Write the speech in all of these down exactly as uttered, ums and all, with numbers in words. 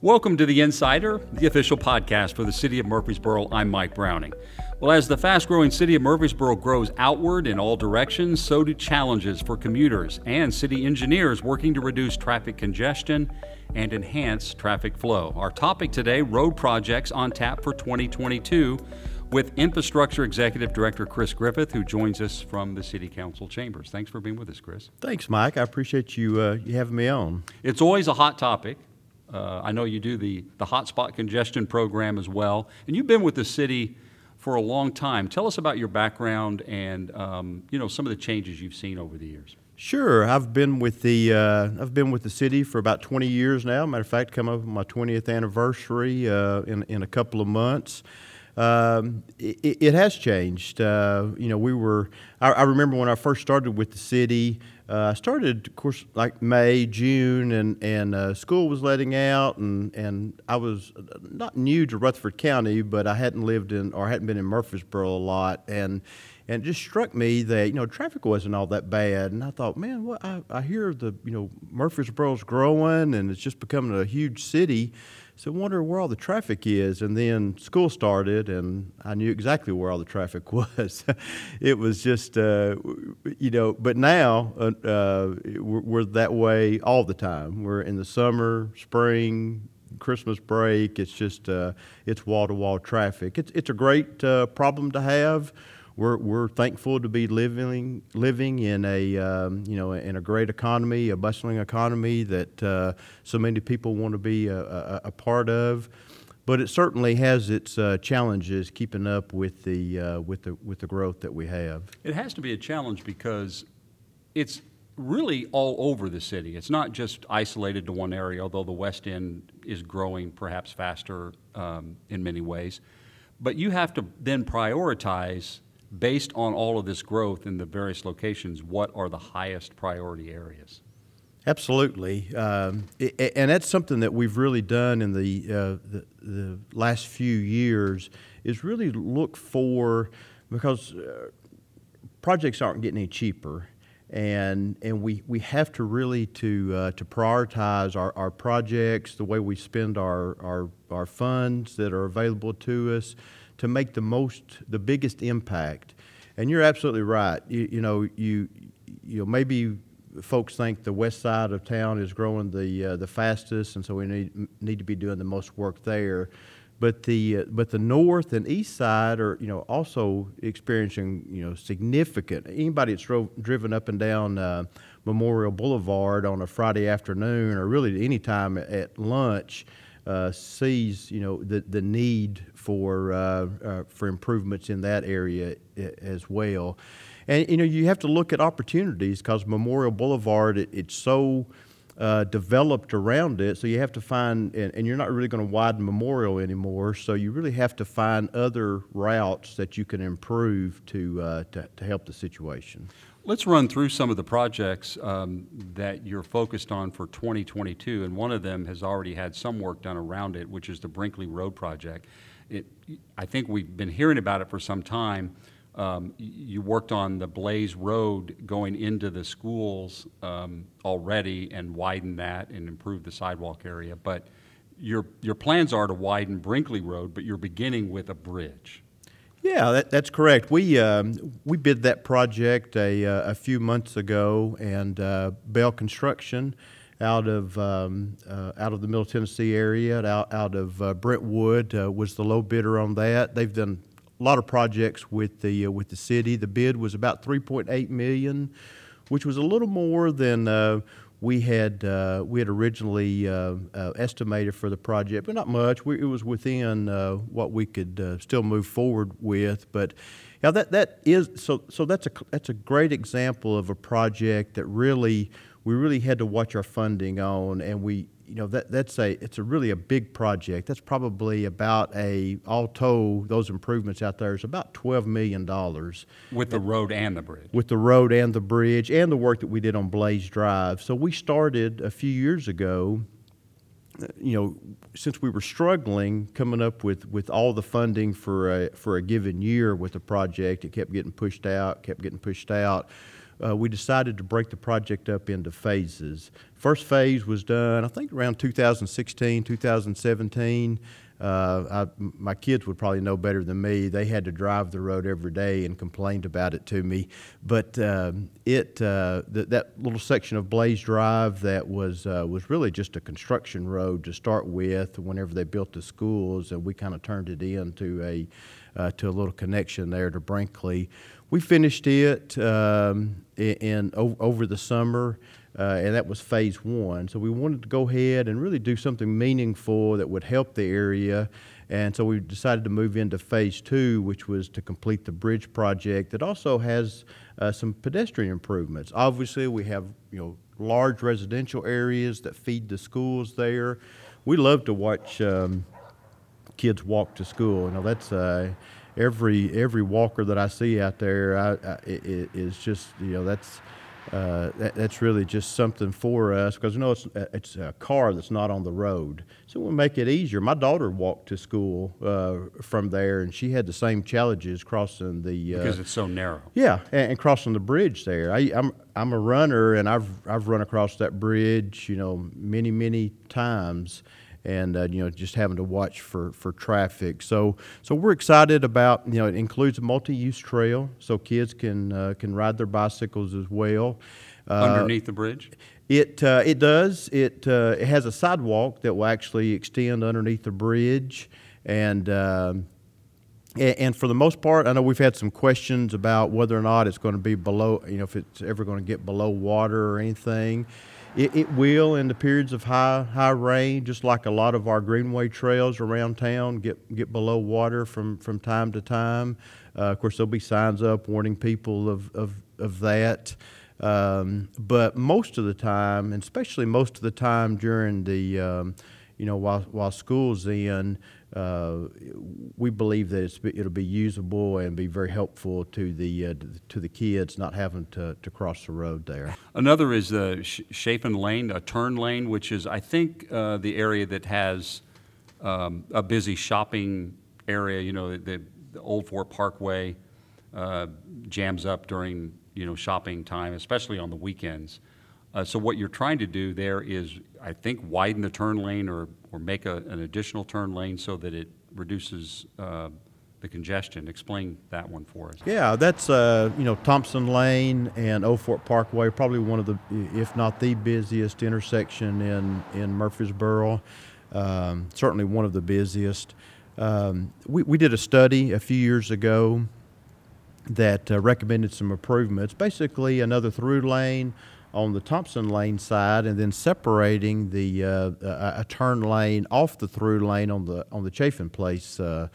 Welcome to The Insider, the official podcast for the City of Murfreesboro. I'm Mike Browning. Well, as the fast-growing City of Murfreesboro grows outward in all directions, so do challenges for commuters and city engineers working to reduce traffic congestion and enhance traffic flow. Our topic today, road projects on tap for twenty twenty-two, with Infrastructure Executive Director Chris Griffith, who joins us from the City Council Chambers. Thanks for being with us, Chris. Thanks, Mike. I appreciate you, uh, you having me on. It's always a hot topic. Uh, I know you do the, the hotspot congestion program as well, and you've been with the city for a long time. Tell us about your background and um, you know some of the changes you've seen over the years. Sure, I've been with the uh, I've been with the city for about twenty years now. Matter of fact, come up with my twentieth anniversary uh, in in a couple of months. Um, it, it has changed. Uh, you know, we were. I, I remember when I first started with the city. I uh, started, of course, like May, June, and and uh, school was letting out, and, and I was not new to Rutherford County, but I hadn't lived in or hadn't been in Murfreesboro a lot, and and it just struck me that you know traffic wasn't all that bad, and I thought, man, what I, I hear the you know Murfreesboro's growing, and it's just becoming a huge city, so I wonder where all the traffic is. And then school started, and I knew exactly where all the traffic was. It was just uh, you know, but now. Uh, Uh, we're, we're that way all the time. We're in the summer, spring, Christmas break. It's just uh, it's wall-to-wall traffic. It's it's a great uh, problem to have. We're we're thankful to be living living in a um, you know in a great economy, a bustling economy that uh, so many people want to be a, a, a part of. But it certainly has its uh, challenges keeping up with the uh, with the with the growth that we have. It has to be a challenge because it's really all over the city. It's not just isolated to one area, although the West End is growing perhaps faster um, in many ways. But you have to then prioritize, based on all of this growth in the various locations, what are the highest priority areas? Absolutely. Um, it, and that's something that we've really done in the, uh, the, the last few years is really look for, because uh, projects aren't getting any cheaper. And and we, we have to really to uh, to prioritize our, our projects, the way we spend our, our our funds that are available to us, to make the most the biggest impact. And you're absolutely right. You, you know you you know, maybe folks think the west side of town is growing the uh, the fastest, and so we need need to be doing the most work there. But the uh, but the north and east side are you know also experiencing you know significant. Anybody that's drove, driven up and down uh, Memorial Boulevard on a Friday afternoon or really any time at lunch uh, sees you know the the need for uh, uh, for improvements in that area as well. And you know you have to look at opportunities because Memorial Boulevard it, it's so. Uh, developed around it, so you have to find, and, and you're not really going to widen Memorial anymore, so you really have to find other routes that you can improve to uh, to, to help the situation. Let's run through some of the projects um, that you're focused on for twenty twenty-two, and one of them has already had some work done around it, which is the Brinkley Road project. It, I think we've been hearing about it for some time. Um, you worked on the Blaze Road going into the schools um, already and widened that and improved the sidewalk area. But your your plans are to widen Brinkley Road, but you're beginning with a bridge. Yeah, that, that's correct. We um, we bid that project a, uh, a few months ago, and uh, Bell Construction out of um, uh, out of the Middle Tennessee area, out out of uh, Brentwood uh, was the low bidder on that. They've done a lot of projects with the uh, with the city. The bid was about three point eight million dollars, which was a little more than uh, we had uh, we had originally uh, uh, estimated for the project, but not much. We, it was within uh, what we could uh, still move forward with. But now that that is so so that's a that's a great example of a project that really we really had to watch our funding on, and we. You know that that's a it's a really a big project. That's probably about a all told those improvements out there is about twelve million dollars with the road and the bridge. With the road and the bridge and the work that we did on Blaze Drive. So we started a few years ago. You know, since we were struggling coming up with, with all the funding for a, for a given year with the project, it kept getting pushed out, kept getting pushed out. uh, we decided to break the project up into phases. First phase was done, I think, around two thousand sixteen, two thousand seventeen. Uh, I, my kids would probably know better than me. They had to drive the road every day and complained about it to me. But uh, it uh, th- that little section of Blaze Drive that was uh, was really just a construction road to start with. Whenever they built the schools, and we kind of turned it into a uh, to a little connection there to Brinkley. We finished it um, in, in o- over the summer. Uh, and that was phase one. So we wanted to go ahead and really do something meaningful that would help the area. And so we decided to move into phase two, which was to complete the bridge project that also has uh, some pedestrian improvements. Obviously, we have, you know, large residential areas that feed the schools there. We love to watch um, kids walk to school. You know, that's uh, every every walker that I see out there I, I, it, is just, you know, that's, Uh, that, that's really just something for us because, you know, it's, it's a car that's not on the road. So we'll make it easier. My daughter walked to school uh, from there, and she had the same challenges crossing the... Uh, because it's so narrow. Yeah, and, and crossing the bridge there. I, I'm I'm a runner, and I've I've run across that bridge, you know, many, many times. And, uh, you know, just having to watch for, for traffic. So so we're excited about, you know, it includes a multi-use trail so kids can uh, can ride their bicycles as well. Uh, Underneath the bridge? It uh, it does. It, uh, it has a sidewalk that will actually extend underneath the bridge. And, um, and and for the most part, I know we've had some questions about whether or not it's going to be below, you know, if it's ever going to get below water or anything. It, it will in the periods of high high rain, just like a lot of our greenway trails around town get get below water from, from time to time. Uh, of course, there'll be signs up warning people of of, of that. Um, but most of the time, and especially most of the time during the, um, you know, while while school's in, uh, we believe that it's, it'll be usable and be very helpful to the uh, to the kids not having to, to cross the road there. Another is the Chaffin Lane, a turn lane, which is, I think, uh, the area that has um, a busy shopping area. You know, the, the Old Fort Parkway uh, jams up during, you know, shopping time, especially on the weekends. Uh, so what you're trying to do there is, I think, widen the turn lane or, or make a, an additional turn lane so that it reduces uh, the congestion. Explain that one for us. Yeah, that's, uh, you know, Thompson Lane and Old Fort Parkway, probably one of the, if not the busiest intersection in, in Murfreesboro, um, certainly one of the busiest. Um, we, we did a study a few years ago that uh, recommended some improvements, basically another through lane on the Thompson Lane side, and then separating the uh, a, a turn lane off the through lane on the on the Chaffin Place uh,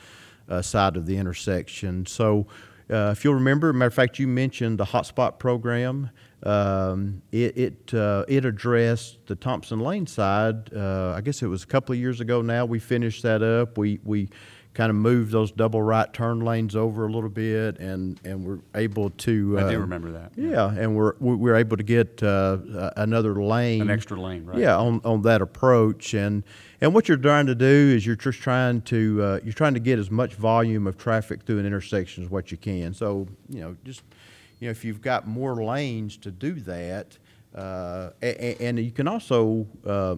uh, side of the intersection. So, uh, if you'll remember, matter of fact, you mentioned the hotspot program. Um, it it, uh, it addressed the Thompson Lane side. Uh, I guess it was a couple of years ago now. We finished that up. We we kind of moved those double right turn lanes over a little bit, and, and we're able to... Uh, I do remember that. Yeah, yeah, and we're we're able to get uh, another lane. An extra lane, right? Yeah, on, on that approach. And and what you're trying to do is you're just trying to uh, you're trying to get as much volume of traffic through an intersection as what you can. So, you know, just, you know, if you've got more lanes to do that, Uh, and, and you can also uh, uh,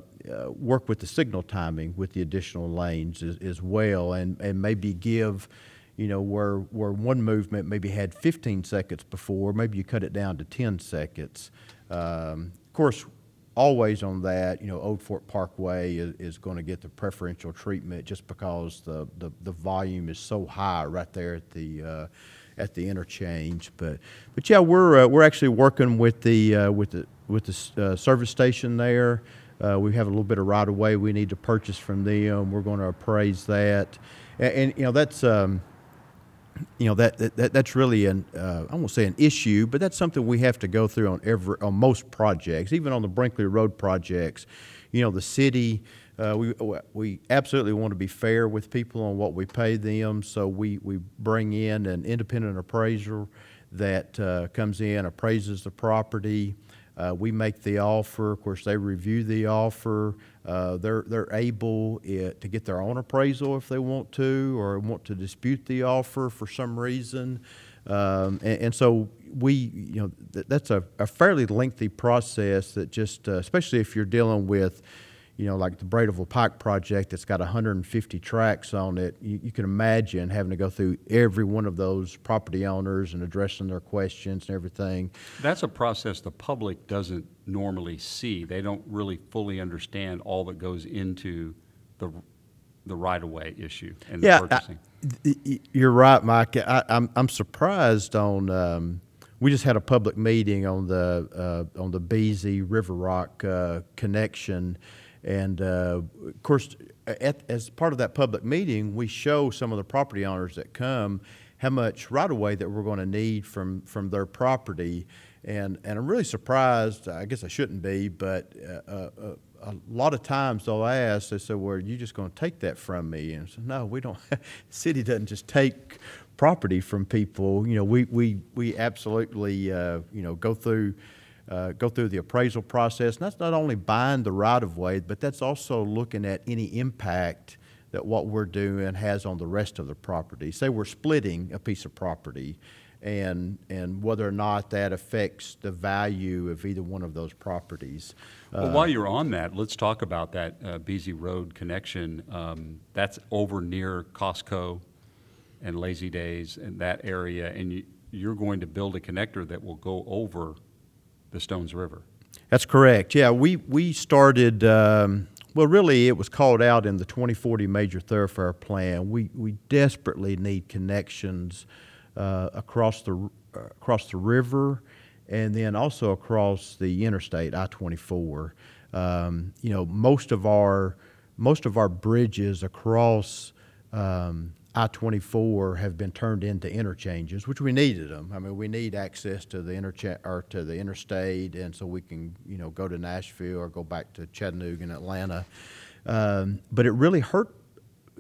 work with the signal timing with the additional lanes as, as well, and, and maybe give, you know, where where one movement maybe had fifteen seconds before, maybe you cut it down to ten seconds. Um, of course, always on that, you know, Old Fort Parkway is, is going to get the preferential treatment just because the, the, the volume is so high right there at the uh, at the interchange. But but yeah, we're uh, we're actually working with the uh, with the with the uh, service station there. Uh, we have a little bit of right-of-way we need to purchase from them. We're going to appraise that. And, and you know, that's, um, you know, that, that that's really an, uh, I won't say an issue, but that's something we have to go through on every, on most projects, even on the Brinkley Road projects. You know, the city, uh, we we absolutely want to be fair with people on what we pay them, so we, we bring in an independent appraiser that uh, comes in, appraises the property. Uh, we make the offer. Of course, they review the offer. Uh, they're they're able it, to get their own appraisal if they want to, or want to dispute the offer for some reason. Um, and, and so, we, you know, th- that's a, a fairly lengthy process that just, uh, especially if you're dealing with, you know, like the Bradeville Pike project that's got one hundred fifty tracks on it, you, you can imagine having to go through every one of those property owners and addressing their questions and everything. That's a process the public doesn't normally see. They don't really fully understand all that goes into the the right-of-way issue and the yeah, purchasing. I, you're right, Mike. I, I'm I'm surprised on. Um, we just had a public meeting on the uh, on the Beasie River Rock uh, connection. And, uh, of course, at, as part of that public meeting, we show some of the property owners that come how much right-of-way that we're going to need from, from their property. And and I'm really surprised, I guess I shouldn't be, but uh, uh, a lot of times they'll ask, they say, well, are you just going to take that from me? And I said, no, we don't. The city doesn't just take property from people. You know, we, we, we absolutely, uh, you know, go through Uh, go through the appraisal process. And that's not only buying the right-of-way, but that's also looking at any impact that what we're doing has on the rest of the property. Say we're splitting a piece of property, and and whether or not that affects the value of either one of those properties. Uh, well, while you're on that, let's talk about that uh, Beasie Road connection. Um, that's over near Costco and Lazy Days and that area, and you, you're going to build a connector that will go over the Stones River. That's correct. Yeah, we we started. Um, well, really, it was called out in the twenty forty Major Thoroughfare Plan. We we desperately need connections uh, across the uh, across the river, and then also across the interstate I twenty-four. Um, you know, most of our most of our bridges across Um, I twenty-four have been turned into interchanges, which we needed them. I mean, we need access to the intercha- or to the interstate, and so we can, you know, go to Nashville or go back to Chattanooga and Atlanta. Um, but it really hurt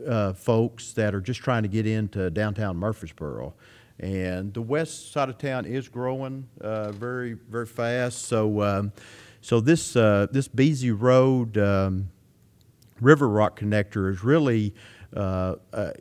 uh, folks that are just trying to get into downtown Murfreesboro. And the west side of town is growing uh, very, very fast. So, um, so this uh, this Beasie Road um, River Rock connector is really Uh, uh,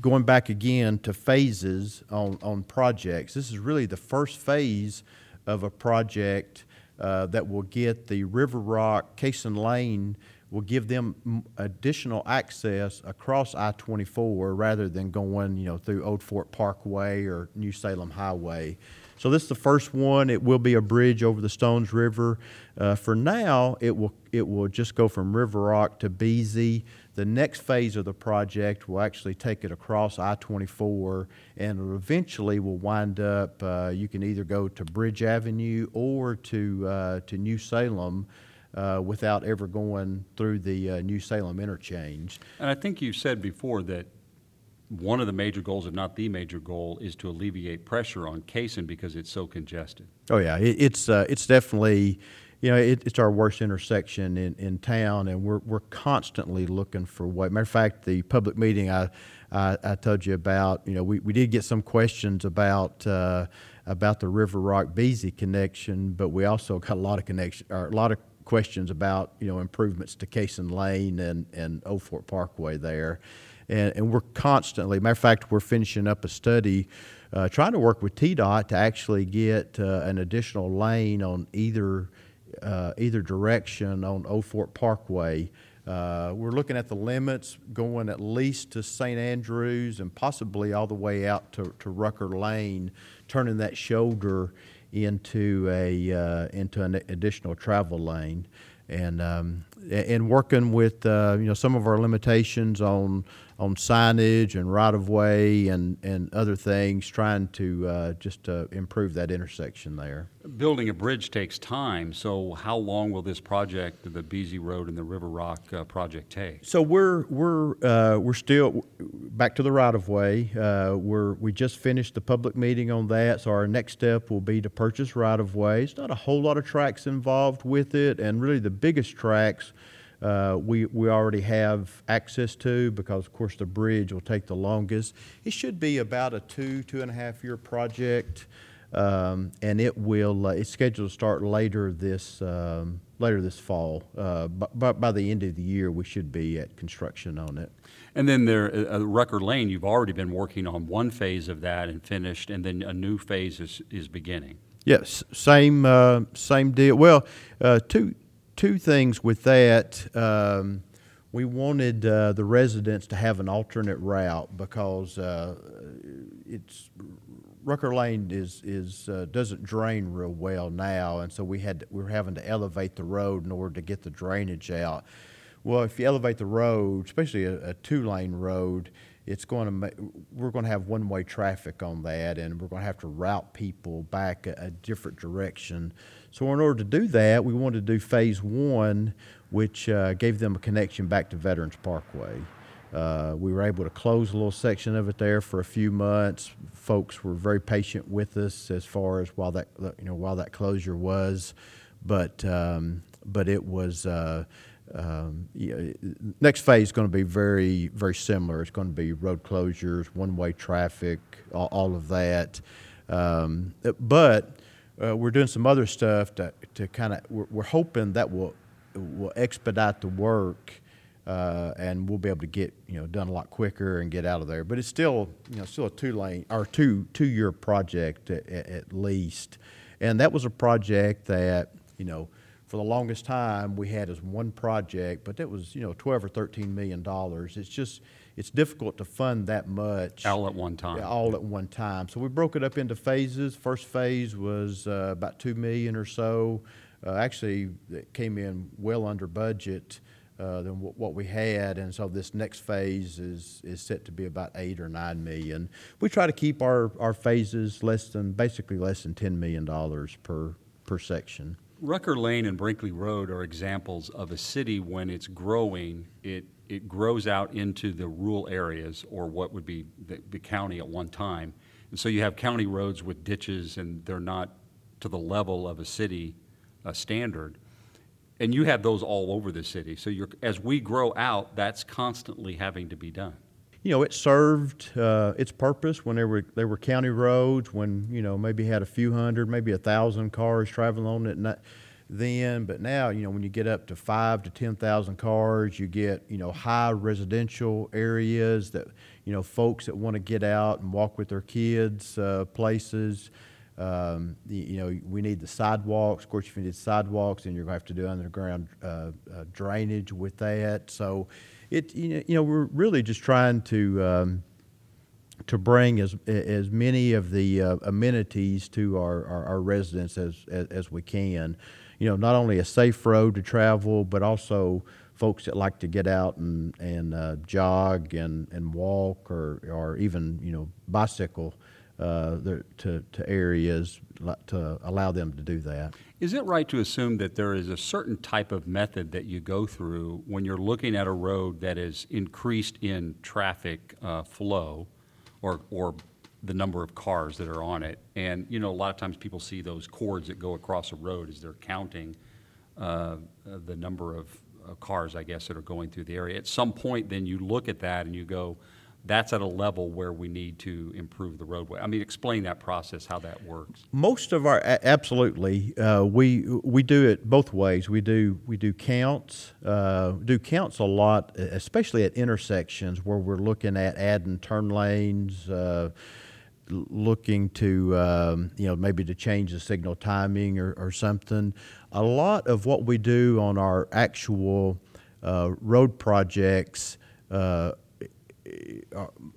going back again to phases on, on projects. This is really the first phase of a project uh, that will get the River Rock Cason Lane, will give them additional access across I twenty-four rather than going, you know, through Old Fort Parkway or New Salem Highway. So this is the first one. It will be a bridge over the Stones River. Uh, for now, it will it will just go from River Rock to Beasie. The next phase of the project will actually take it across I twenty-four, and eventually will wind up, uh, you can either go to Bridge Avenue or to uh, to New Salem uh, without ever going through the uh, New Salem interchange. And I think you said before that one of the major goals, if not the major goal, is to alleviate pressure on Cason because it's so congested. Oh yeah, it, it's uh, it's definitely, you know, it, it's our worst intersection in, in town, and we're we're constantly looking for ways. Matter of fact, the public meeting I, I I told you about, you know, we, we did get some questions about uh, about the River Rock Beasie connection, but we also got a lot of connection, or a lot of questions about, you know, improvements to Cason Lane and and Old Fort Parkway there, and and we're constantly. Matter of fact, we're finishing up a study. Uh, trying to work with T D O T to actually get uh, an additional lane on either. Uh, either direction on Old Fort Parkway. Uh, we're looking at the limits going at least to Saint Andrews and possibly all the way out to, to Rucker Lane, turning that shoulder into a uh, into an additional travel lane, and um, and working with uh, you know, some of our limitations on on signage and right of way and, and other things, trying to uh, just uh, improve that intersection there. Building a bridge takes time, so how long will this project, the Beasie Road and the River Rock uh, project, take? So we're we're uh, we're still back to the right of way. Uh, we're we just finished the public meeting on that, so our next step will be to purchase right of way. It's not a whole lot of tracks involved with it, and really the biggest tracks. Uh, we we already have access to, because of course the bridge will take the longest. It should be about a two two and a half year project, um, and it will. Uh, it's scheduled to start later this um, later this fall. Uh, but by the end of the year, we should be at construction on it. And then there, uh, Rucker Lane. You've already been working on one phase of that and finished, and then a new phase is is beginning. Yes, same uh, same deal. Well, uh, two two things with that. Um, We wanted uh, the residents to have an alternate route because uh, it's Rucker Lane is is uh, doesn't drain real well now, and so we had to, we were having to elevate the road in order to get the drainage out. Well, if you elevate the road, especially a, a two-lane road, it's going to ma- we're going to have one-way traffic on that, and we're going to have to route people back a, a different direction. So in order to do that, we wanted to do phase one, which uh, gave them a connection back to Veterans Parkway. Uh, we were able to close a little section of it there for a few months. Folks were very patient with us as far as while that you know while that closure was, but um, but it was uh, um, yeah, next phase is going to be very very similar. It's going to be road closures, one-way traffic, all, all of that, um, but. Uh, we're doing some other stuff to to kind of. We're, we're hoping that will will expedite the work, uh, and we'll be able to get you know done a lot quicker and get out of there. But it's still you know still a two lane or two two year project at, at least, and that was a project that you know for the longest time we had as one project, but that was you know twelve or thirteen million dollars. It's just. It's difficult to fund that much. All at one time. Yeah, all at one time. So we broke it up into phases. First phase was uh, about two million dollars or so. Uh, actually, it came in well under budget uh, than w- what we had, and so this next phase is is set to be about eight or nine million dollars. We try to keep our, our phases less than, basically less than ten million dollars per per section. Rucker Lane and Brinkley Road are examples of a city when it's growing, it it grows out into the rural areas or what would be the, the county at one time. And so you have county roads with ditches and they're not to the level of a city uh, standard. And you have those all over the city. So you're, as we grow out, that's constantly having to be done. You know, it served uh, its purpose when there were there were county roads when, you know, maybe had a few hundred, maybe a thousand cars traveling on it not, then. But now, you know, when you get up to five to ten thousand cars, you get, you know, high residential areas that, you know, folks that want to get out and walk with their kids, uh, places. Um, you know, we need the sidewalks. Of course, if you need sidewalks, then you're going to have to do underground uh, uh, drainage with that. So, It you know we're really just trying to um, to bring as as many of the uh, amenities to our, our, our residents as, as as we can, you know not only a safe road to travel but also folks that like to get out and and uh, jog and, and walk or or even you know bicycle uh, to to areas to allow them to do that. Is it right to assume that there is a certain type of method that you go through when you're looking at a road that is increased in traffic uh, flow or or the number of cars that are on it? And, you know, a lot of times people see those cords that go across a road as they're counting uh, the number of uh, cars, I guess, that are going through the area. At some point, then you look at that and you go, that's at a level where we need to improve the roadway. I mean, explain that process, how that works. Most of our, absolutely, uh, we we do it both ways. We do we do counts, uh, do counts a lot, especially at intersections where we're looking at adding turn lanes, uh, looking to um, you know maybe to change the signal timing or, or something. A lot of what we do on our actual uh, road projects. Uh,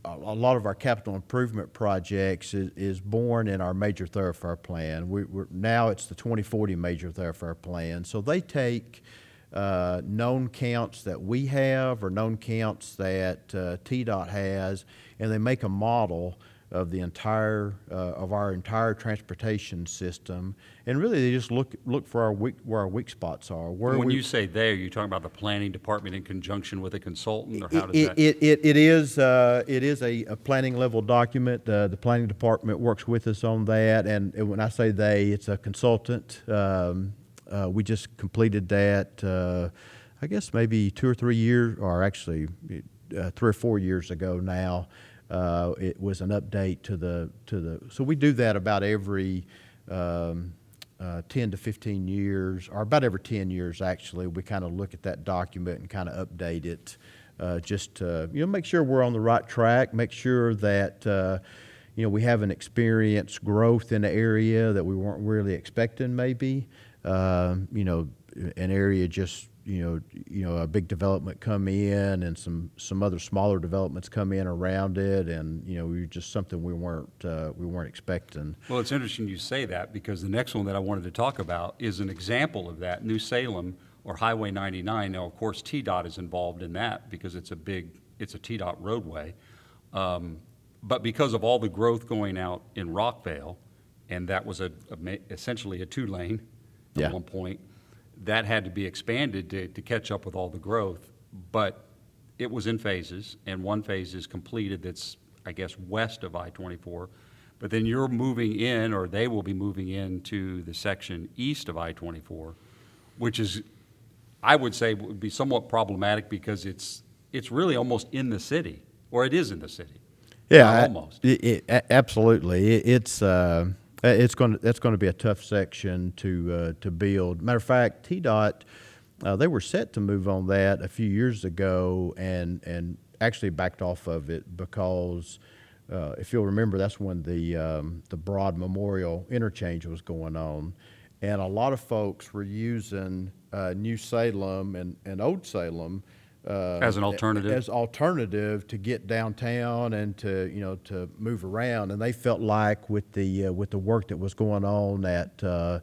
A lot of our capital improvement projects is, is born in our major thoroughfare plan. We, we're, now it's the twenty forty major thoroughfare plan. So they take uh, known counts that we have or known counts that uh, T DOT has, and they make a model of the entire uh, of our entire transportation system, and really they just look look for our weak, where our weak spots are. Where when we, you say there, you're talking about the planning department in conjunction with a consultant, or how does it, that? It it it is uh, it is a, a planning level document. Uh, the planning department works with us on that, and when I say they, it's a consultant. Um, uh, we just completed that, uh, I guess maybe two or three years, or actually uh, three or four years ago now. Uh, it was an update to the to the. So we do that about every um, uh, ten to fifteen years, or about every ten years actually. We kind of look at that document and kind of update it, uh, just to, you know, make sure we're on the right track. Make sure that uh, you know we haven't experienced growth in the area that we weren't really expecting. Maybe uh, you know an area just. you know, you know, a big development come in and some, some other smaller developments come in around it. And, you know, we were just something we weren't, uh, we weren't expecting. Well, it's interesting you say that, because the next one that I wanted to talk about is an example of that, New Salem or Highway ninety-nine. Now, of course, T DOT is involved in that because it's a big, it's a T DOT roadway. Um, but because of all the growth going out in Rockvale, and that was a, a essentially a two lane at yeah. one point, that had to be expanded to, to catch up with all the growth, but it was in phases, and one phase is completed that's, I guess, west of I twenty-four, but then you're moving in, or they will be moving in to the section east of I twenty-four, which is, I would say, would be somewhat problematic because it's it's really almost in the city, or it is in the city. Yeah, I, almost. It, it, absolutely. It, it's... Uh... It's going to, that's going to be a tough section to uh, to build. Matter of fact, T DOT, uh, they were set to move on that a few years ago and and actually backed off of it because, uh, if you'll remember, that's when the um, the Broad Memorial interchange was going on. And a lot of folks were using uh, New Salem and, and Old Salem Uh, as an alternative, as alternative to get downtown and to you know to move around, and they felt like with the uh, with the work that was going on at uh,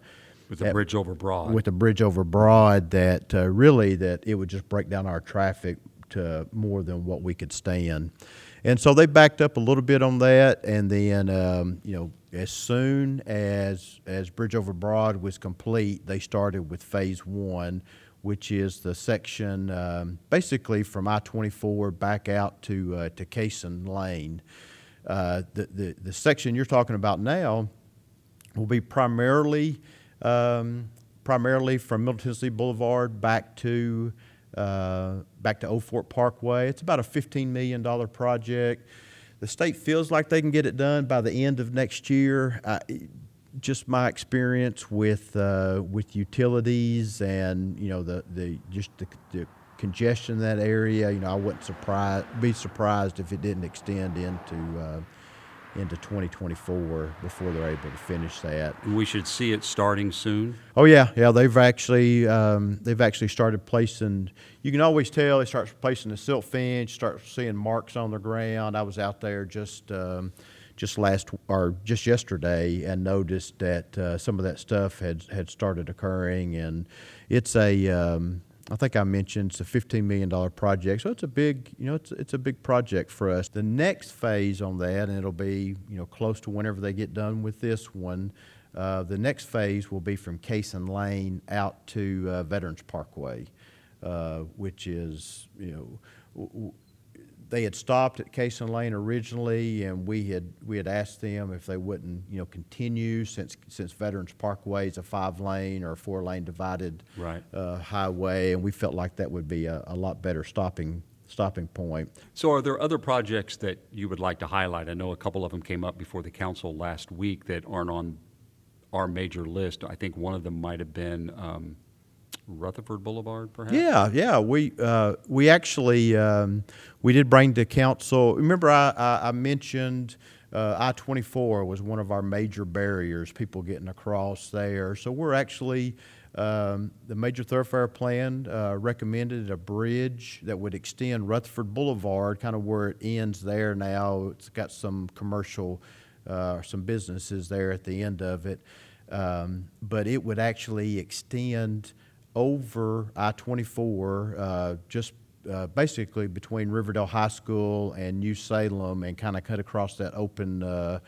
with the at, bridge over Broad, with the bridge over Broad, that uh, really that it would just break down our traffic to more than what we could stand, and so they backed up a little bit on that, and then um, you know as soon as as bridge over Broad was complete, they started with phase one, which is the section um, basically from I twenty-four back out to uh, to Cason Lane. Uh, the, the the section you're talking about now will be primarily um, primarily from Middle Tennessee Boulevard back to uh, back to Old Fort Parkway. It's about a fifteen million dollars project. The state feels like they can get it done by the end of next year. I, Just my experience with uh, with utilities and you know the the just the, the congestion in that area. You know, I wouldn't surprise be surprised if it didn't extend into uh, into twenty twenty-four before they're able to finish that. We should see it starting soon. Oh yeah, yeah. They've actually um, they've actually started placing. You can always tell they start placing the silt fence. Start seeing marks on the ground. I was out there just. Um, just last or just yesterday and noticed that uh, some of that stuff had had started occurring, and it's a um, I think I mentioned it's a fifteen million dollars project, so it's a big you know it's it's a big project for us. The next phase on that, and it'll be you know close to whenever they get done with this one, uh, the next phase will be from Casey Lane out to uh, Veterans Parkway, uh, which is you know w- w- they had stopped at Casey Lane originally, and we had we had asked them if they wouldn't, you know, continue since since Veterans Parkway is a five-lane or a four-lane divided right. uh, highway, and we felt like that would be a, a lot better stopping stopping point. So, are there other projects that you would like to highlight? I know a couple of them came up before the council last week that aren't on our major list. I think one of them might have been um, Rutherford Boulevard, perhaps? Yeah, yeah. We uh, we actually um, we did bring to council. Remember, I I, I mentioned uh, I twenty-four was one of our major barriers, people getting across there. So we're actually um, the major thoroughfare plan uh, recommended a bridge that would extend Rutherford Boulevard, kind of where it ends there now. It's got some commercial, uh, some businesses there at the end of it, um, but it would actually extend over I twenty-four, uh, just uh, basically between Riverdale High School and New Salem, and kind of cut across that open uh,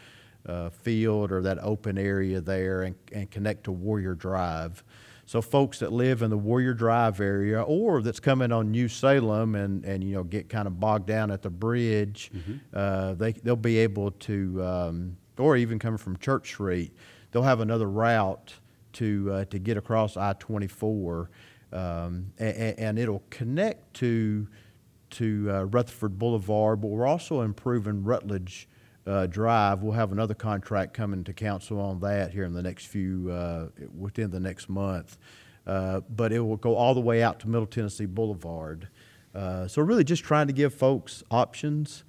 uh, field or that open area there, and, and connect to Warrior Drive. So folks that live in the Warrior Drive area, or that's coming on New Salem and, and you know get kind of bogged down at the bridge, mm-hmm. uh, they they'll be able to, um, or even coming from Church Street, they'll have another route to uh, to get across I twenty-four, um, and, and it'll connect to to uh, Rutherford Boulevard, but we're also improving Rutledge uh, Drive. We'll have another contract coming to council on that here in the next few, uh, within the next month. Uh, but it will go all the way out to Middle Tennessee Boulevard. Uh, so really just trying to give folks options,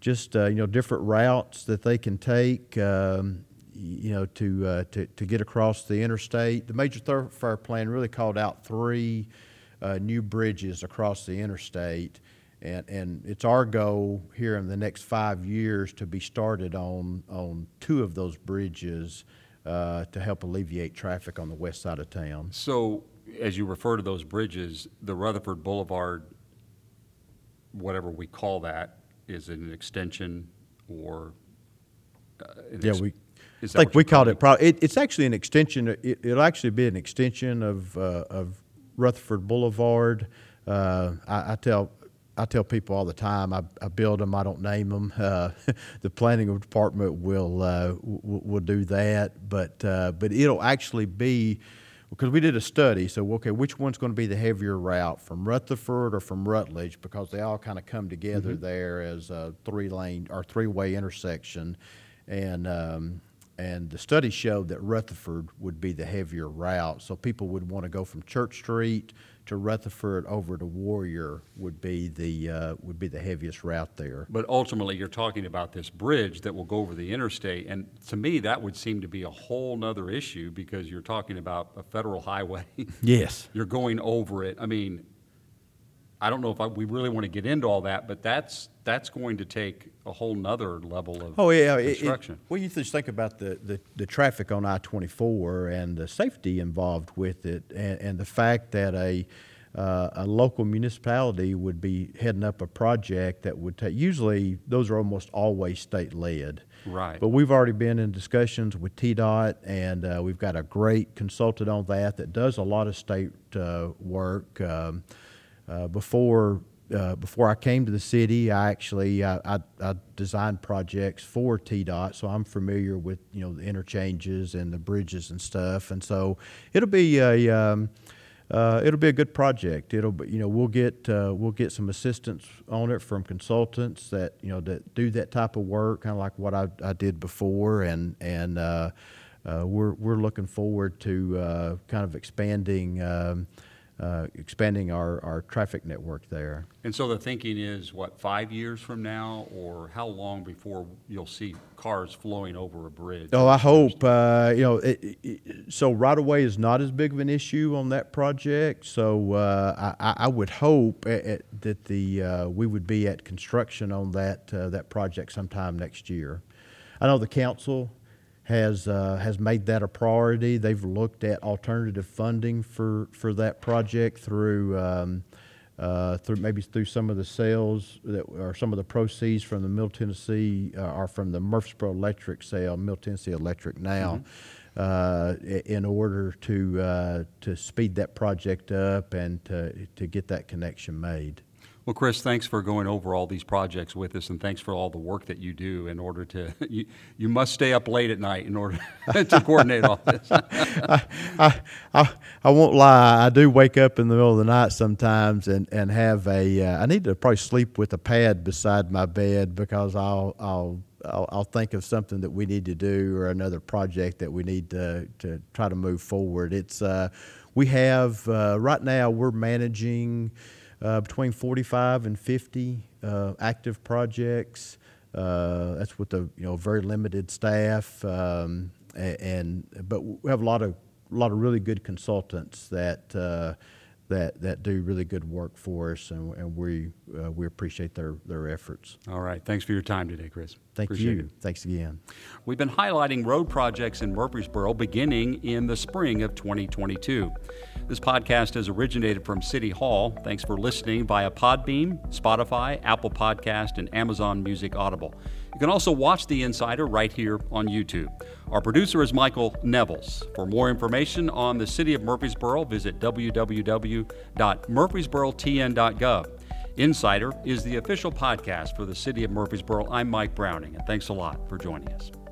just, uh, you know, different routes that they can take, um, you know, to, uh, to to get across the interstate. The major thoroughfare plan really called out three uh, new bridges across the interstate. And, and it's our goal here in the next five years to be started on, on two of those bridges uh, to help alleviate traffic on the west side of town. So as you refer to those bridges, the Rutherford Boulevard, whatever we call that, is it an extension or uh, an yeah, ex- we, is that I think we called it, pro- it, it's actually an extension. It, it'll actually be an extension of, uh, of Rutherford Boulevard. Uh, I, I tell, I tell people all the time, I, I build them, I don't name them. Uh, the planning department will uh, w- will do that, but uh, but it'll actually be, because we did a study, so okay, which one's going to be the heavier route, from Rutherford or from Rutledge, because they all kind of come together mm-hmm. there as a three lane or three way intersection, and um, and the study showed that Rutherford would be the heavier route, so people would want to go from Church Street to Rutherford over to Warrior would be the uh, would be the heaviest route there. But ultimately, you're talking about this bridge that will go over the interstate, and to me, that would seem to be a whole nother issue because you're talking about a federal highway. Yes, you're going over it. I mean, I don't know if I, we really want to get into all that, but that's that's going to take a whole nother level of oh yeah construction. It, it, well, you just think about the, the, the traffic on I twenty-four and the safety involved with it, and, and the fact that a uh, a local municipality would be heading up a project that would take. Usually, those are almost always state led. Right. But we've already been in discussions with T D O T, and uh, we've got a great consultant on that that does a lot of state uh, work. Um, Uh, before uh, before I came to the city, I actually I, I, I designed projects for T D O T, so I'm familiar with you know the interchanges and the bridges and stuff. And so it'll be a um, uh, it'll be a good project. It'll be, you know we'll get uh, we'll get some assistance on it from consultants that you know that do that type of work, kind of like what I, I did before, and and uh, uh, we're we're looking forward to uh, kind of expanding. Um, Uh, expanding our, our traffic network there. And so the thinking is, what, five years from now, or how long before you'll see cars flowing over a bridge? Oh, I hope, uh, you know, it, it, so right-of-way is not as big of an issue on that project, so uh, I, I would hope at, at, that the uh, we would be at construction on that uh, that project sometime next year. I know the council has uh, has made that a priority. They've looked at alternative funding for, for that project through um, uh, through maybe through some of the sales that or some of the proceeds from the Middle Tennessee uh, or from the Murfreesboro Electric sale, Middle Tennessee Electric now, mm-hmm. uh, in order to uh, to speed that project up and to to get that connection made. Well, Chris, thanks for going over all these projects with us, and thanks for all the work that you do in order to, you, you must stay up late at night in order to coordinate all this. I, I, I, I won't lie, I do wake up in the middle of the night sometimes and, and have a, uh, I need to probably sleep with a pad beside my bed because I'll, I'll, I'll, I'll think of something that we need to do or another project that we need to, to try to move forward. It's, uh, we have, uh, right now we're managing Uh, between forty-five and fifty uh, active projects. Uh, that's with a you know very limited staff, um, and, and but we have a lot of a lot of really good consultants that uh, that that do really good work for us, and, and we uh, we appreciate their their efforts. All right, thanks for your time today, Chris. Thank appreciate you. It. Thanks again. We've been highlighting road projects in Murfreesboro beginning in the spring of twenty twenty-two. This podcast has originated from City Hall. Thanks for listening via Podbeam, Spotify, Apple Podcast, and Amazon Music Audible. You can also watch The Insider right here on YouTube. Our producer is Michael Nevels. For more information on the city of Murfreesboro, visit w w w dot murfreesboro t n dot gov. Insider is the official podcast for the city of Murfreesboro. I'm Mike Browning, and thanks a lot for joining us.